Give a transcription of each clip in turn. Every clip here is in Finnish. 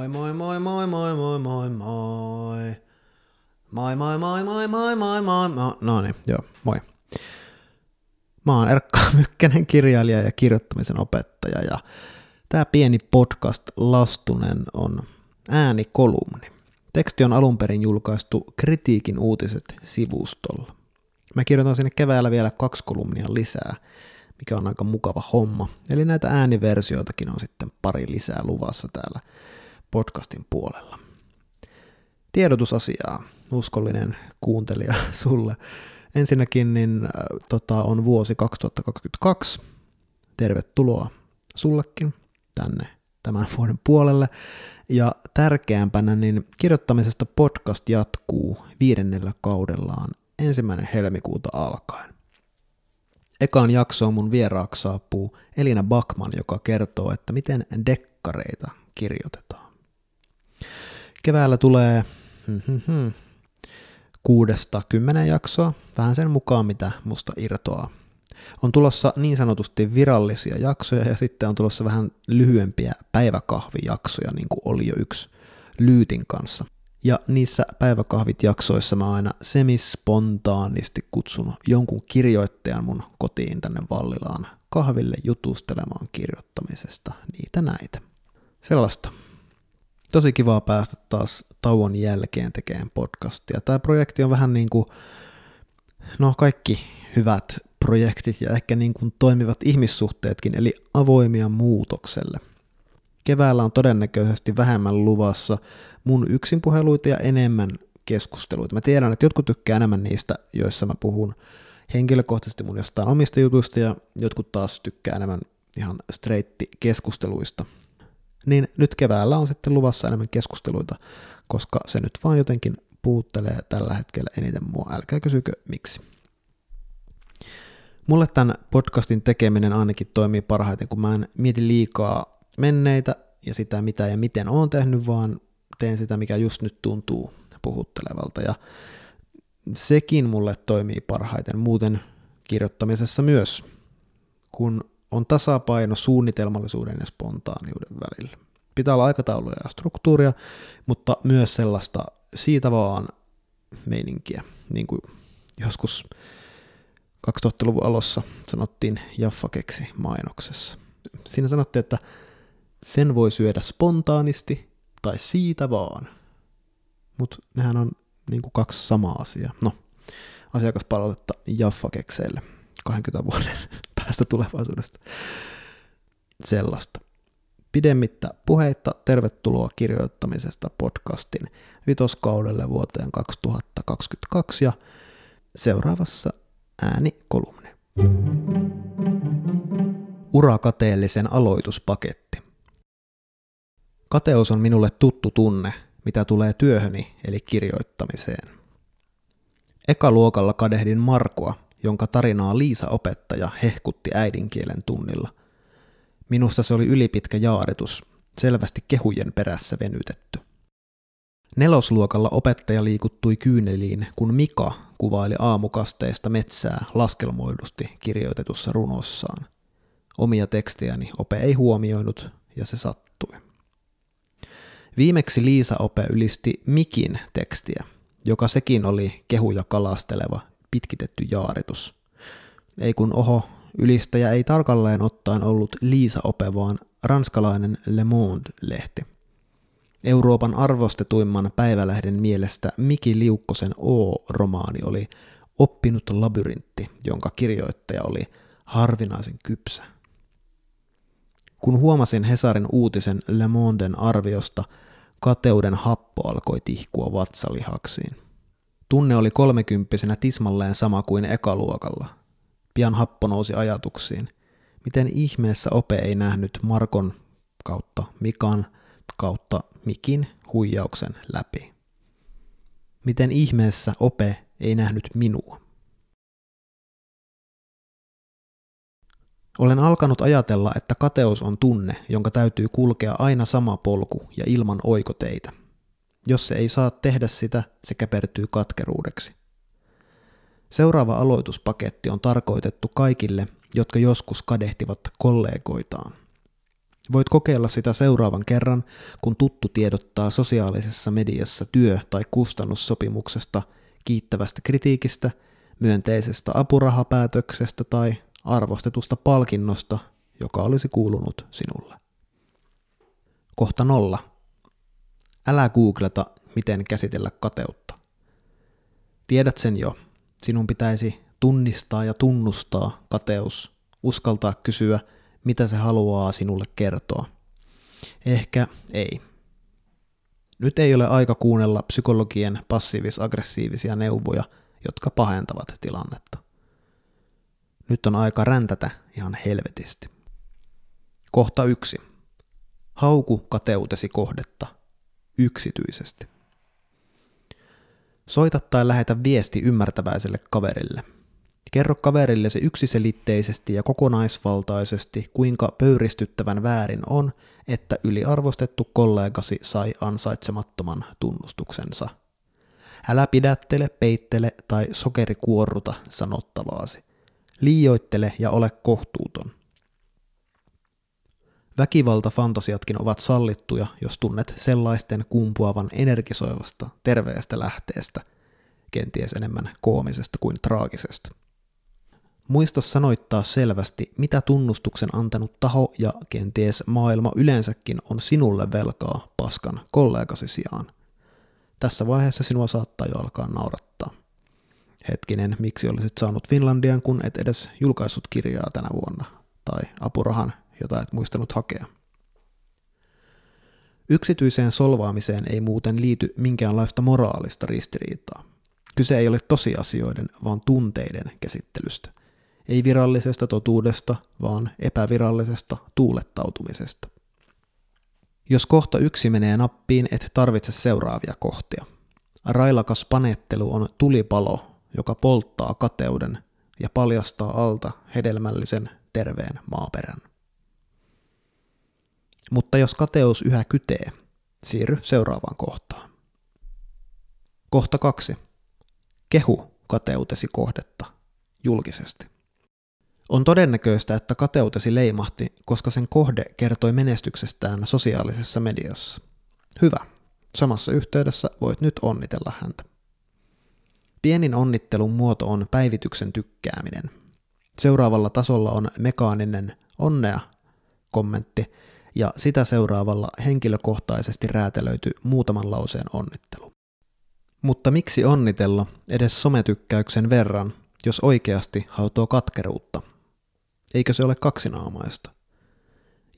Moi moi moi moi moi moi moi moi. Moi moi moi moi moi moi moi moi. No niin, joo, moi. Mä oon Erkka Mykkänen, kirjailija ja kirjoittamisen opettaja, ja tää pieni podcast Lastunen on äänikolumni. Teksti on alun perin julkaistu Kritiikin uutiset-sivustolla. Mä kirjoitan sinne keväällä vielä 2 kolumnia lisää, mikä on aika mukava homma. Eli näitä ääniversioitakin on sitten 2 lisää luvassa täällä podcastin puolella. Tiedotusasiaa, uskollinen kuuntelija sulle. Ensinnäkin niin, on vuosi 2022. Tervetuloa sullekin tänne tämän vuoden puolelle. Ja tärkeämpänä, niin kirjoittamisesta podcast jatkuu 5. kaudellaan 1. helmikuuta alkaen. Ekaan jaksoon mun vieraaksi saapuu Elina Backman, joka kertoo, että miten dekkareita kirjoitetaan. Keväällä tulee 6-10 jaksoa, vähän sen mukaan mitä musta irtoaa. On tulossa niin sanotusti virallisia jaksoja ja sitten on tulossa vähän lyhyempiä päiväkahvijaksoja, niin kuin oli jo yksi Lyytin kanssa. Ja niissä päiväkahvit-jaksoissa mä aina semispontaanisti kutsun jonkun kirjoittajan mun kotiin tänne Vallilaan kahville jutustelemaan kirjoittamisesta niitä näitä. Sellaista. Tosi kivaa päästä taas tauon jälkeen tekemään podcastia. Tää projekti on vähän niin kuin, kaikki hyvät projektit ja ehkä niin kuin toimivat ihmissuhteetkin, eli avoimia muutokselle. Keväällä on todennäköisesti vähemmän luvassa mun yksinpuheluita ja enemmän keskusteluita. Mä tiedän, että jotkut tykkää enemmän niistä, joissa mä puhun henkilökohtaisesti mun jostain omista jutuista, ja jotkut taas tykkää enemmän ihan streitti keskusteluista. Niin nyt keväällä on sitten luvassa enemmän keskusteluita, koska se nyt vaan jotenkin puhuttelee tällä hetkellä eniten mua. Älkää kysykö miksi. Mulle tämän podcastin tekeminen ainakin toimii parhaiten, kun mä en mieti liikaa menneitä ja sitä, mitä ja miten olen tehnyt, vaan teen sitä, mikä just nyt tuntuu puhuttelevalta, ja sekin mulle toimii parhaiten, muuten kirjoittamisessa myös, kun on tasapaino suunnitelmallisuuden ja spontaaniuden välillä. Pitää olla aikatauluja ja struktuuria, mutta myös sellaista siitä vaan meininkiä, niin kuin joskus 2000-luvun alussa sanottiin Jaffa keksi mainoksessa. Siinä sanottiin, että sen voi syödä spontaanisti tai siitä vaan. Mutta nehän on niinku 2 samaa asiaa. No, asiakaspalautetta Jaffa-kekseille 20 vuoden päästä tulevaisuudesta. Sellaista. Pidemmittä puheitta, tervetuloa kirjoittamisesta podcastin 5. kaudelle vuoteen 2022 ja seuraavassa äänikolumni. Urakateellisen aloituspaketti. Kateus on minulle tuttu tunne, mitä tulee työhöni eli kirjoittamiseen. Ekaluokalla kadehdin Markua, jonka tarinaa Liisa-opettaja hehkutti äidinkielen tunnilla. Minusta se oli ylipitkä jaaritus, selvästi kehujen perässä venytetty. 4. luokalla opettaja liikuttui kyyneliin, kun Mika kuvaili aamukasteista metsää laskelmoidusti kirjoitetussa runossaan. Omia tekstejäni ope ei huomioinut, ja se sattui. Viimeksi Liisa-ope ylisti Mikin tekstiä, joka sekin oli kehuja kalasteleva, pitkitetty jaaritus. Ei kun oho, ylistäjä ei tarkalleen ottaen ollut Liisa-ope, vaan ranskalainen Le Monde-lehti. Euroopan arvostetuimman päivälehden mielestä Miki Liukkosen O-romaani oli oppinut labyrintti, jonka kirjoittaja oli harvinaisen kypsä. Kun huomasin Hesarin uutisen Le Monden arviosta, kateuden happo alkoi tihkua vatsalihaksiin. Tunne oli 30 tismalleen sama kuin ekaluokalla. Pian happo nousi ajatuksiin. Miten ihmeessä ope ei nähnyt Markon / Mikan / Mikin huijauksen läpi? Miten ihmeessä ope ei nähnyt minua? Olen alkanut ajatella, että kateus on tunne, jonka täytyy kulkea aina sama polku ja ilman oikoteitä. Jos se ei saa tehdä sitä, se käpertyy katkeruudeksi. Seuraava aloituspaketti on tarkoitettu kaikille, jotka joskus kadehtivat kollegoitaan. Voit kokeilla sitä seuraavan kerran, kun tuttu tiedottaa sosiaalisessa mediassa työ- tai kustannussopimuksesta, kiittävästä kritiikistä, myönteisestä apurahapäätöksestä tai arvostetusta palkinnosta, joka olisi kuulunut sinulle. Kohta 0. Älä googleta, miten käsitellä kateutta. Tiedät sen jo. Sinun pitäisi tunnistaa ja tunnustaa kateus, uskaltaa kysyä, mitä se haluaa sinulle kertoa. Ehkä ei. Nyt ei ole aika kuunnella psykologien passiivis-aggressiivisia neuvoja, jotka pahentavat tilannetta. Nyt on aika räntätä ihan helvetisti. Kohta 1. Hauku kateutesi kohdetta yksityisesti. Soita tai lähetä viesti ymmärtäväiselle kaverille. Kerro kaverillesi yksiselitteisesti ja kokonaisvaltaisesti, kuinka pöyristyttävän väärin on, että yliarvostettu kollegasi sai ansaitsemattoman tunnustuksensa. Älä pidättele, peittele tai sokerikuorruta sanottavaasi. Liioittele ja ole kohtuuton. Väkivaltafantasiatkin ovat sallittuja, jos tunnet sellaisten kumpuavan energisoivasta, terveestä lähteestä, kenties enemmän koomisesta kuin traagisesta. Muista sanoittaa selvästi, mitä tunnustuksen antanut taho ja kenties maailma yleensäkin on sinulle velkaa paskan kollegasi sijaan. Tässä vaiheessa sinua saattaa jo alkaa naurattaa. Hetkinen, miksi olisit saanut Finlandian, kun et edes julkaissut kirjaa tänä vuonna? Tai apurahan, jota et muistanut hakea. Yksityiseen solvaamiseen ei muuten liity minkäänlaista moraalista ristiriitaa. Kyse ei ole tosiasioiden, vaan tunteiden käsittelystä. Ei virallisesta totuudesta, vaan epävirallisesta tuulettautumisesta. Jos kohta 1 menee nappiin, et tarvitse seuraavia kohtia. Railakas panettelu on tulipalo, joka polttaa kateuden ja paljastaa alta hedelmällisen terveen maaperän. Mutta jos kateus yhä kytee, siirry seuraavaan kohtaan. Kohta 2. Kehu kateutesi kohdetta julkisesti. On todennäköistä, että kateutesi leimahti, koska sen kohde kertoi menestyksestään sosiaalisessa mediassa. Hyvä. Samassa yhteydessä voit nyt onnitella häntä. Pienin onnittelun muoto on päivityksen tykkääminen. Seuraavalla tasolla on mekaaninen onnea-kommentti ja sitä seuraavalla henkilökohtaisesti räätälöity muutaman lauseen onnittelu. Mutta miksi onnitella edes sometykkäyksen verran, jos oikeasti hautoo katkeruutta? Eikö se ole kaksinaamaista?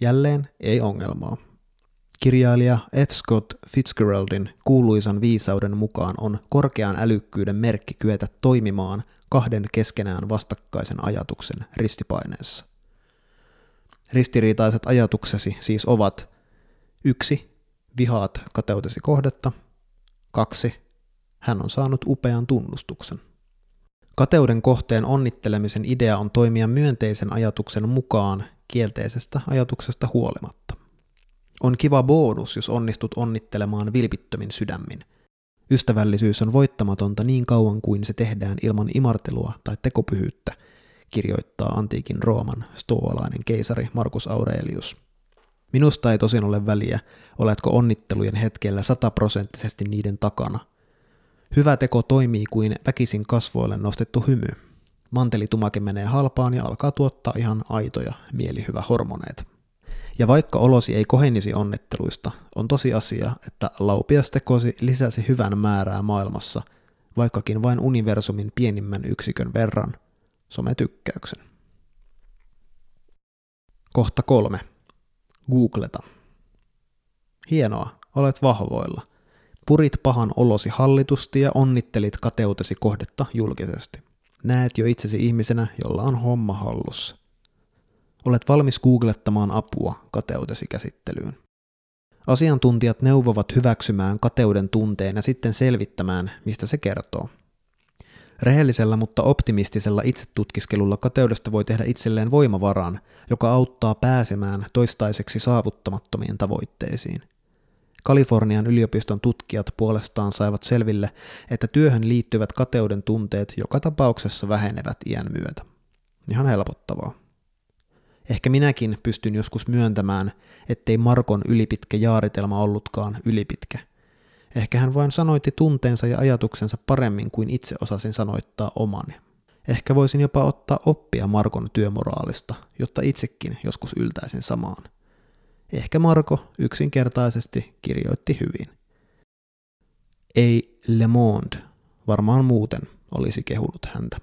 Jälleen ei ongelmaa. Kirjailija F. Scott Fitzgeraldin kuuluisan viisauden mukaan on korkean älykkyyden merkki kyetä toimimaan kahden keskenään vastakkaisen ajatuksen ristipaineessa. Ristiriitaiset ajatuksesi siis ovat 1. Vihaat kateutesi kohdetta. 2. Hän on saanut upean tunnustuksen. Kateuden kohteen onnittelemisen idea on toimia myönteisen ajatuksen mukaan kielteisestä ajatuksesta huolimatta. On kiva bonus, jos onnistut onnittelemaan vilpittömin sydämin. Ystävällisyys on voittamatonta niin kauan kuin se tehdään ilman imartelua tai tekopyhyyttä, kirjoittaa antiikin Rooman stoalainen keisari Markus Aurelius. Minusta ei tosin ole väliä, oletko onnittelujen hetkellä 100% niiden takana. Hyvä teko toimii kuin väkisin kasvoille nostettu hymy. Mantelitumake menee halpaan ja alkaa tuottaa ihan aitoja mielihyvähormoneita. Ja vaikka olosi ei kohenisi onnitteluista, on tosiasia, että laupiastekosi lisäsi hyvän määrää maailmassa, vaikkakin vain universumin pienimmän yksikön verran, sometykkäyksen. Kohta 3. Googleta. Hienoa, olet vahvoilla. Purit pahan olosi hallitusti ja onnittelit kateutesi kohdetta julkisesti. Näet jo itsesi ihmisenä, jolla on homma hallussa. Olet valmis googlettamaan apua kateutesi käsittelyyn. Asiantuntijat neuvovat hyväksymään kateuden tunteen ja sitten selvittämään, mistä se kertoo. Rehellisellä mutta optimistisella itsetutkiskelulla kateudesta voi tehdä itselleen voimavaran, joka auttaa pääsemään toistaiseksi saavuttamattomiin tavoitteisiin. Kalifornian yliopiston tutkijat puolestaan saivat selville, että työhön liittyvät kateuden tunteet joka tapauksessa vähenevät iän myötä. Ihan helpottavaa. Ehkä minäkin pystyn joskus myöntämään, ettei Markon ylipitkä jaaritelma ollutkaan ylipitkä. Ehkä hän vain sanoitti tunteensa ja ajatuksensa paremmin kuin itse osasin sanoittaa omani. Ehkä voisin jopa ottaa oppia Markon työmoraalista, jotta itsekin joskus yltäisin samaan. Ehkä Marko yksinkertaisesti kirjoitti hyvin. Ei Le Monde, varmaan muuten, olisi kehunut häntä.